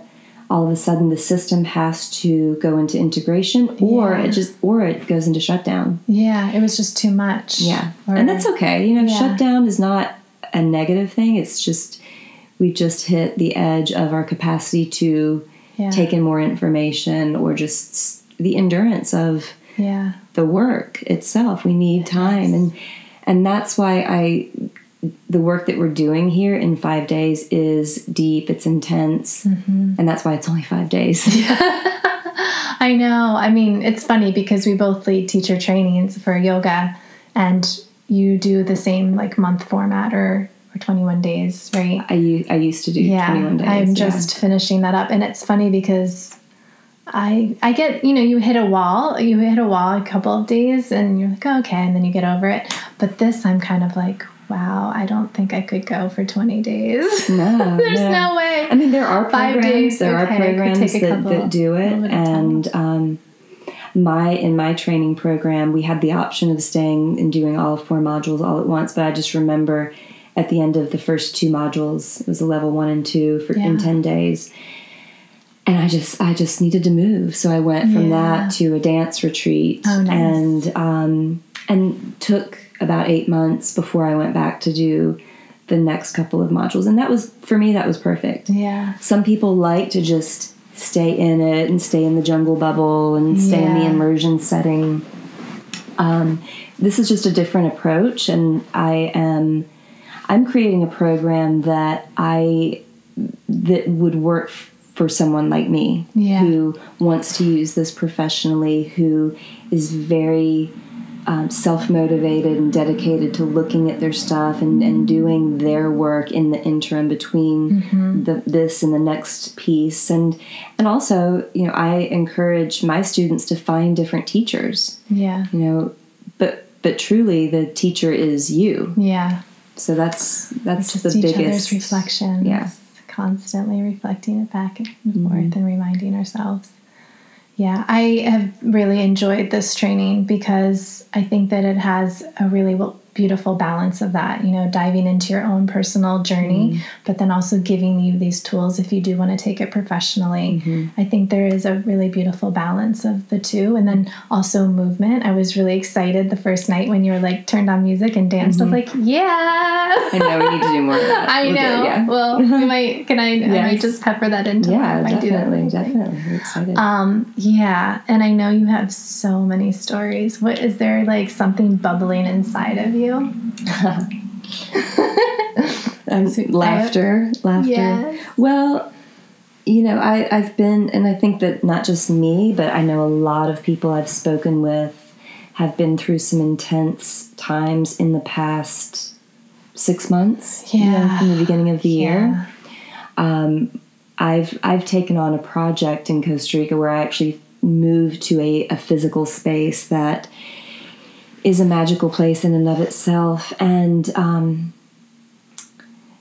all of a sudden the system has to go into integration, or yeah. it just or it goes into shutdown. Yeah, it was just too much. Yeah, or, and that's okay. You know, yeah. shutdown is not a negative thing. It's just we just hit the edge of our capacity to yeah. take in more information, or just the endurance of yeah. the work itself. We need time, yes. and and that's why I. the work that we're doing here in five days is deep, it's intense, mm-hmm. and that's why it's only five days. Yeah. I know. I mean, it's funny because we both lead teacher trainings for yoga, and you do the same like month format or, or twenty-one days, right? I, I used to do yeah, twenty-one days. I'm yeah. just finishing that up, and it's funny because I I get, you know, you hit a wall, you hit a wall a couple of days, and you're like, oh, okay, and then you get over it. But this, I'm kind of like, wow, I don't think I could go for twenty days. No, there's no. no way. I mean, there are Five programs. Days, there okay, are programs that, couple, that do it. And um, my in my training program, we had the option of staying and doing all four modules all at once. But I just remember at the end of the first two modules, it was a level one and two for yeah. in ten days. And I just, I just needed to move, so I went from yeah. that to a dance retreat, oh, nice. and um, and took about eight months before I went back to do the next couple of modules. And that was, for me, that was perfect. Yeah. Some people like to just stay in it and stay in the jungle bubble and stay yeah. in the immersion setting. Um, this is just a different approach. And I am, I'm creating a program that I, that would work f- for someone like me yeah. who wants to use this professionally, who is very, Um, self-motivated and dedicated to looking at their stuff and, and doing their work in the interim between mm-hmm. the, this and the next piece. And and also, you know, I encourage my students to find different teachers. Yeah. You know, but but truly the teacher is you. Yeah. So that's that's just the each biggest other's reflections. Yeah. Constantly reflecting it back and mm-hmm. forth and reminding ourselves. Yeah, I have really enjoyed this training because I think that it has a really beautiful balance of that, you know, diving into your own personal journey, mm-hmm. but then also giving you these tools if you do want to take it professionally. Mm-hmm. I think there is a really beautiful balance of the two. And then also movement. I was really excited the first night when you were like turned on music and danced. Mm-hmm. I was like, yeah. I know, we need to do more of that. I we'll know. It, yeah. Well, we might, can I, yes. I might just pepper that into yeah, that. Definitely, I do that definitely. I'm excited. Um, yeah. And I know you have so many stories. What is there like something bubbling inside of you? um, laughter laughter yes. Well, you know, I, I've been, and I think that not just me, but I know a lot of people I've spoken with have been through some intense times in the past six months, yeah, you know, from the beginning of the yeah. year. um, I've I've taken on a project in Costa Rica where I actually moved to a, a physical space that is a magical place in and of itself. And um,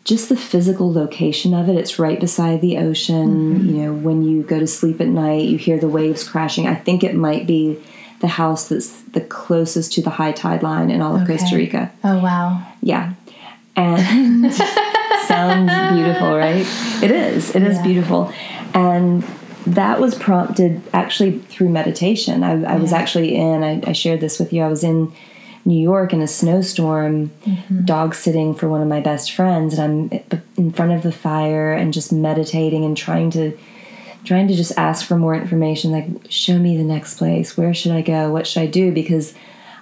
just the physical location of it, it's right beside the ocean. Mm-hmm. You know, when you go to sleep at night, you hear the waves crashing. I think it might be the house that's the closest to the high tide line in all of okay. Costa Rica. Oh, wow. Yeah. And sounds beautiful, right? It is. It yeah. is beautiful. And that was prompted actually through meditation. I, I yeah. was actually in, I, I shared this with you, I was in New York in a snowstorm, mm-hmm. dog sitting for one of my best friends, and I'm in front of the fire and just meditating and trying to, trying to just ask for more information, like, show me the next place, where should I go, what should I do, because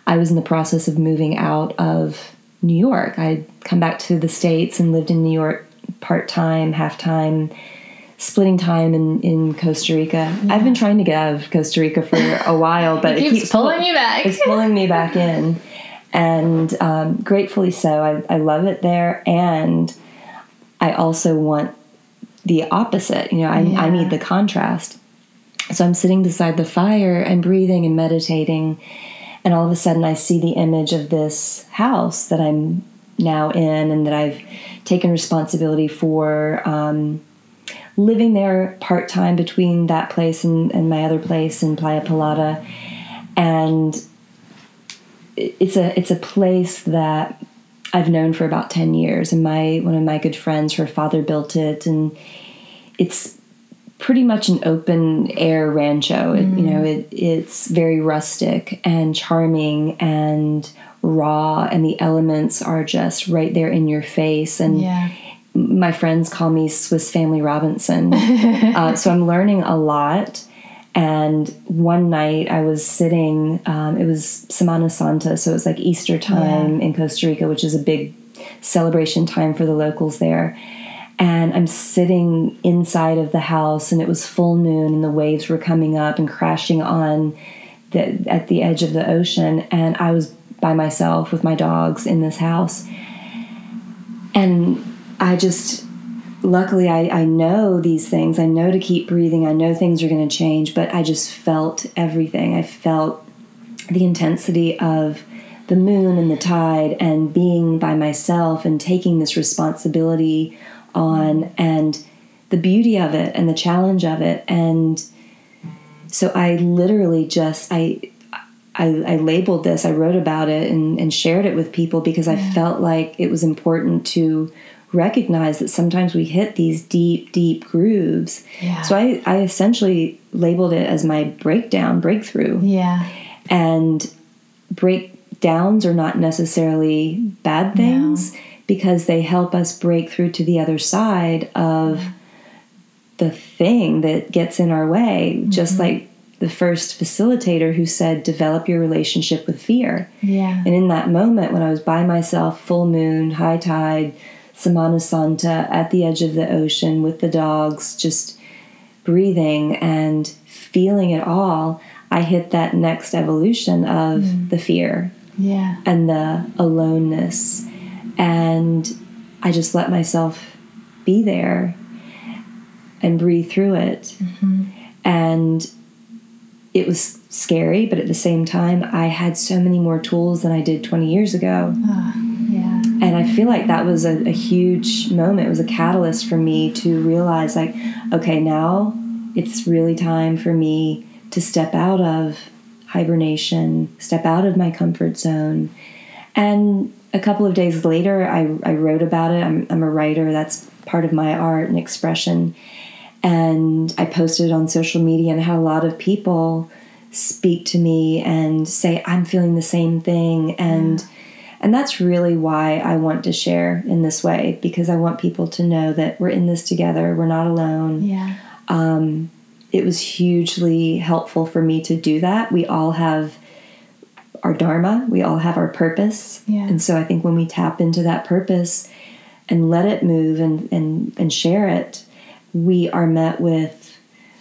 I was in the process of moving out of New York. I'd come back to the States and lived in New York part-time, half-time, splitting time in, in Costa Rica. Yeah. I've been trying to get out of Costa Rica for a while, but it keeps, it keeps pulling pull, me back. It's pulling me back in. And um, gratefully so. I, I love it there. And I also want the opposite. You know, I, yeah. I need the contrast. So I'm sitting beside the fire and breathing and meditating. And all of a sudden I see the image of this house that I'm now in and that I've taken responsibility for, um, living there part-time between that place and, and my other place in Playa Pilata. And it's a it's a place that I've known for about ten years, and my one of my good friends, her father built it, and it's pretty much an open air rancho. Mm. It, you know, it it's very rustic and charming and raw, and the elements are just right there in your face. And yeah. my friends call me Swiss Family Robinson. uh, so I'm learning a lot. And one night I was sitting, um, it was Semana Santa, so it was like Easter time yeah. in Costa Rica, which is a big celebration time for the locals there. And I'm sitting inside of the house, and it was full moon, and the waves were coming up and crashing on the, at the edge of the ocean. And I was by myself with my dogs in this house. And I just... Luckily, I, I know these things. I know to keep breathing. I know things are going to change, but I just felt everything. I felt the intensity of the moon and the tide and being by myself and taking this responsibility on, and the beauty of it and the challenge of it. And so I literally just, I I, I labeled this. I wrote about it and, and shared it with people because I yeah. felt like it was important to recognize that sometimes we hit these deep, deep grooves. Yeah. So I, I essentially labeled it as my breakdown, breakthrough. Yeah. And breakdowns are not necessarily bad things no. because they help us break through to the other side of the thing that gets in our way. Mm-hmm. Just like the first facilitator who said, develop your relationship with fear. Yeah. And in that moment when I was by myself, full moon, high tide, Semana Santa, at the edge of the ocean with the dogs, just breathing and feeling it all, I hit that next evolution of mm. the fear yeah. and the aloneness. And I just let myself be there and breathe through it. Mm-hmm. And it was scary, but at the same time, I had so many more tools than I did twenty years ago. Oh. And I feel like that was a, a huge moment. It was a catalyst for me to realize, like, okay, now it's really time for me to step out of hibernation, step out of my comfort zone. And a couple of days later, I, I wrote about it. I'm, I'm a writer. That's part of my art and expression. And I posted it on social media and had a lot of people speak to me and say, I'm feeling the same thing. And... Yeah. And that's really why I want to share in this way, because I want people to know that we're in this together. We're not alone. Yeah. Um, it was hugely helpful for me to do that. We all have our dharma. We all have our purpose. Yeah. And so I think when we tap into that purpose and let it move and, and, and share it, we are met with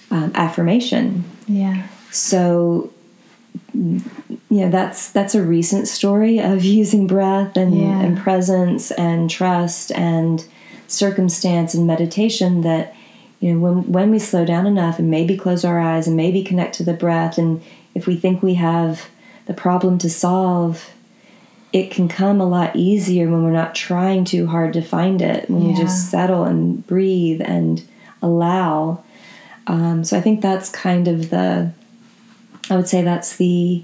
um, affirmation. Yeah. So... Yeah, that's that's a recent story of using breath and, yeah. and presence and trust and circumstance and meditation, that, you know, when when we slow down enough and maybe close our eyes and maybe connect to the breath, and if we think we have the problem to solve, it can come a lot easier when we're not trying too hard to find it, when yeah. we just settle and breathe and allow. Um, so I think that's kind of the... I would say that's the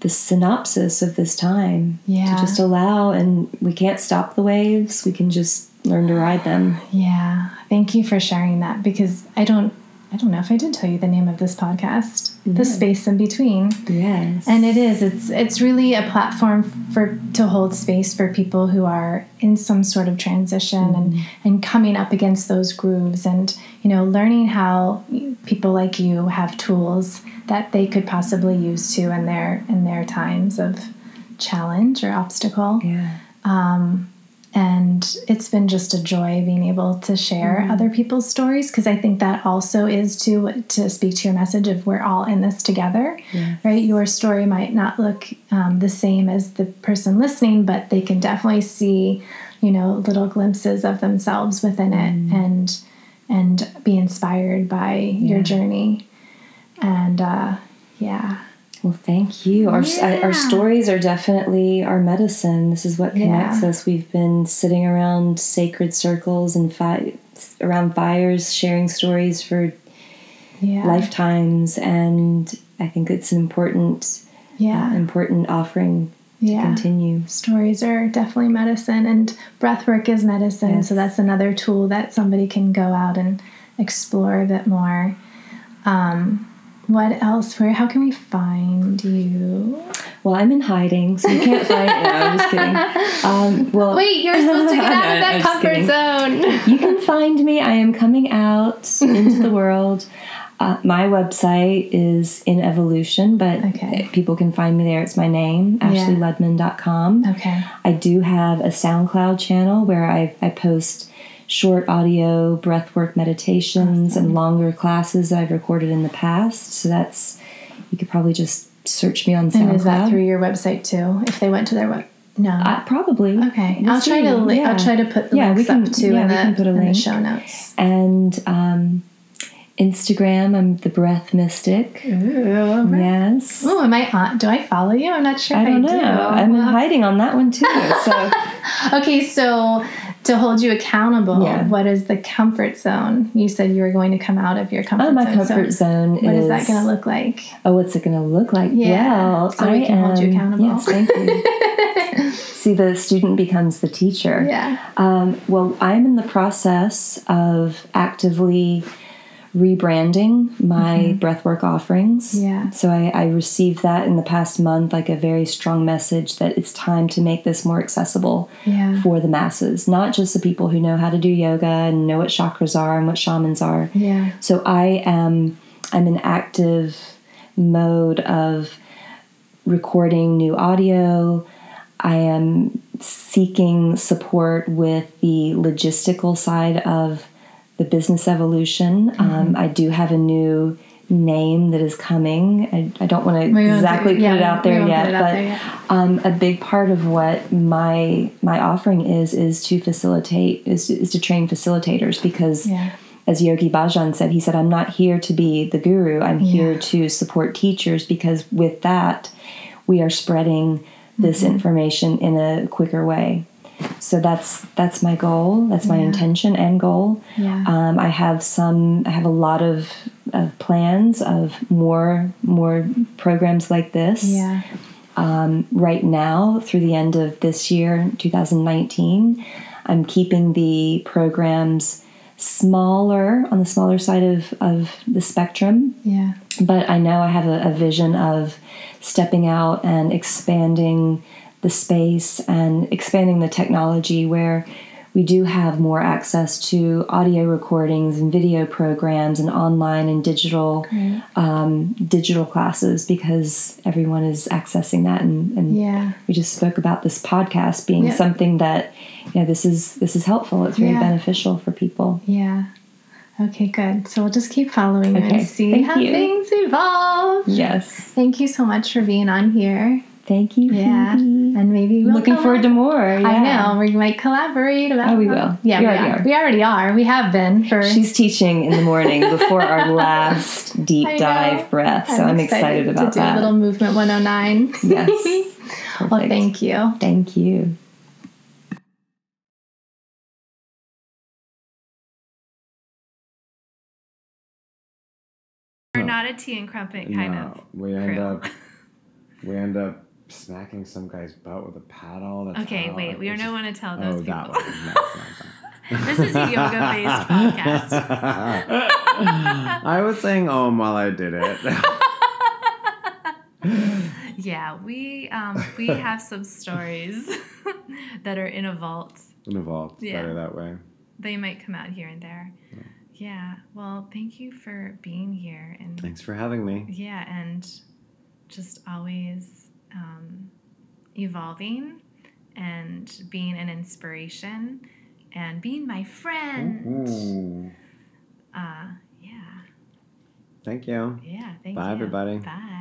the synopsis of this time. Yeah. To just allow, and we can't stop the waves. We can just learn to ride them. Yeah. Thank you for sharing that, because I don't I don't know if I did tell you the name of this podcast, yeah. The Space in Between. Yes. And it is. It's it's really a platform for to hold space for people who are in some sort of transition mm-hmm. and, and coming up against those grooves, and, you know, learning how people like you have tools that they could possibly use too in their in their times of challenge or obstacle. Yeah. Um, And it's been just a joy being able to share mm-hmm. other people's stories, because I think that also is to to speak to your message of we're all in this together, yes. right? Your story might not look um, the same as the person listening, but they can definitely see, you know, little glimpses of themselves within it mm-hmm. and and be inspired by yeah. your journey. And uh, yeah. Well, thank you. Our yeah. our stories are definitely our medicine. This is what connects yeah. us. We've been sitting around sacred circles and fi- around fires, sharing stories for yeah. lifetimes, and I think it's an important, yeah, uh, important offering yeah. to continue. Stories are definitely medicine, and breathwork is medicine. Yes. So that's another tool that somebody can go out and explore a bit more. Um, What else? Where? How can we find you? Well, I'm in hiding, so you can't find me. No, I'm just kidding. Um, well, wait, you're supposed to get out of that comfort zone. You can find me. I am coming out into the world. Uh, my website is in evolution, but okay. people can find me there. It's my name, Ashley Ludman dot com. Okay. I do have a SoundCloud channel where I I post short audio breathwork meditations awesome. And longer classes that I've recorded in the past. So that's, you could probably just search me on SoundCloud. And is that through your website too? If they went to their web, no, uh, probably. Okay, we'll I'll see. try to. Li- yeah. I'll try to put the yeah, links can, up too yeah, in, the, put a link. in the show notes. And um, Instagram, I'm The Breath Mystic. Ooh, yes. Oh, am I on? Do I follow you? I'm not sure. I don't I know. Do. I'm well, in hiding on that one too. So okay, so. To hold you accountable, yeah. what is the comfort zone? You said you were going to come out of your comfort zone. Oh, my zone, comfort so zone what is... What is that going to look like? Oh, what's it going to look like? Yeah. Well, so I we can am, hold you accountable. Yes, thank you. See, the student becomes the teacher. Yeah. Um, well, I'm in the process of actively rebranding my mm-hmm. breathwork offerings. Yeah. So I, I received that in the past month, like a very strong message that it's time to make this more accessible yeah. for the masses, not just the people who know how to do yoga and know what chakras are and what shamans are. Yeah. So I am I'm in active mode of recording new audio. I am seeking support with the logistical side of the business evolution. Mm-hmm. Um, I do have a new name that is coming. I, I don't want to exactly put it out there yet, but um, a big part of what my my offering is is to facilitate, is, is to train facilitators, because yeah. as Yogi Bhajan said, he said, I'm not here to be the guru. I'm yeah. here to support teachers, because with that, we are spreading this mm-hmm. information in a quicker way. So that's that's my goal. That's my yeah. intention and goal. Yeah. Um, I have some. I have a lot of, of plans of more more programs like this. Yeah. Um, right now, through the end of this year, twenty nineteen, I'm keeping the programs smaller, on the smaller side of, of the spectrum. Yeah. But I know I have a, a vision of stepping out and expanding the space and expanding the technology, where we do have more access to audio recordings and video programs and online and digital um, digital classes, because everyone is accessing that. And, and yeah. we just spoke about this podcast being yeah. something that, you know, this is this is helpful. It's very yeah. beneficial for people. Yeah. Okay, good. So we'll just keep following okay. and see Thank how you. things evolve. Yes. Thank you so much for being on here. Thank you, Phoebe. Yeah, and maybe we'll looking collab- forward to more. Yeah. I know we might collaborate. About oh, we will. Yeah, we, we already are. are. We already are. We have been. For she's teaching in the morning before our last deep dive breath, so I'm, I'm excited, excited about to do that. A little movement one oh nine. Yes. Well, thank you. Thank you. We're not a tea and crumpet kind no, of. We end crew. up. We end up. Smacking some guy's butt with a paddle. That's okay, wait. Like, we don't want to tell those oh, people. That one. No, no, no. This is a yoga-based podcast. I was saying "om" while I did it. yeah, we um, we have some stories that are in a vault. In a vault. Yeah. Better that way. They might come out here and there. Yeah. yeah. Well, thank you for being here. And thanks for having me. Yeah, and just always. Um, evolving and being an inspiration and being my friend. Mm-hmm. Uh, yeah. Thank you. Yeah, thank Bye, you. Bye, everybody. Bye.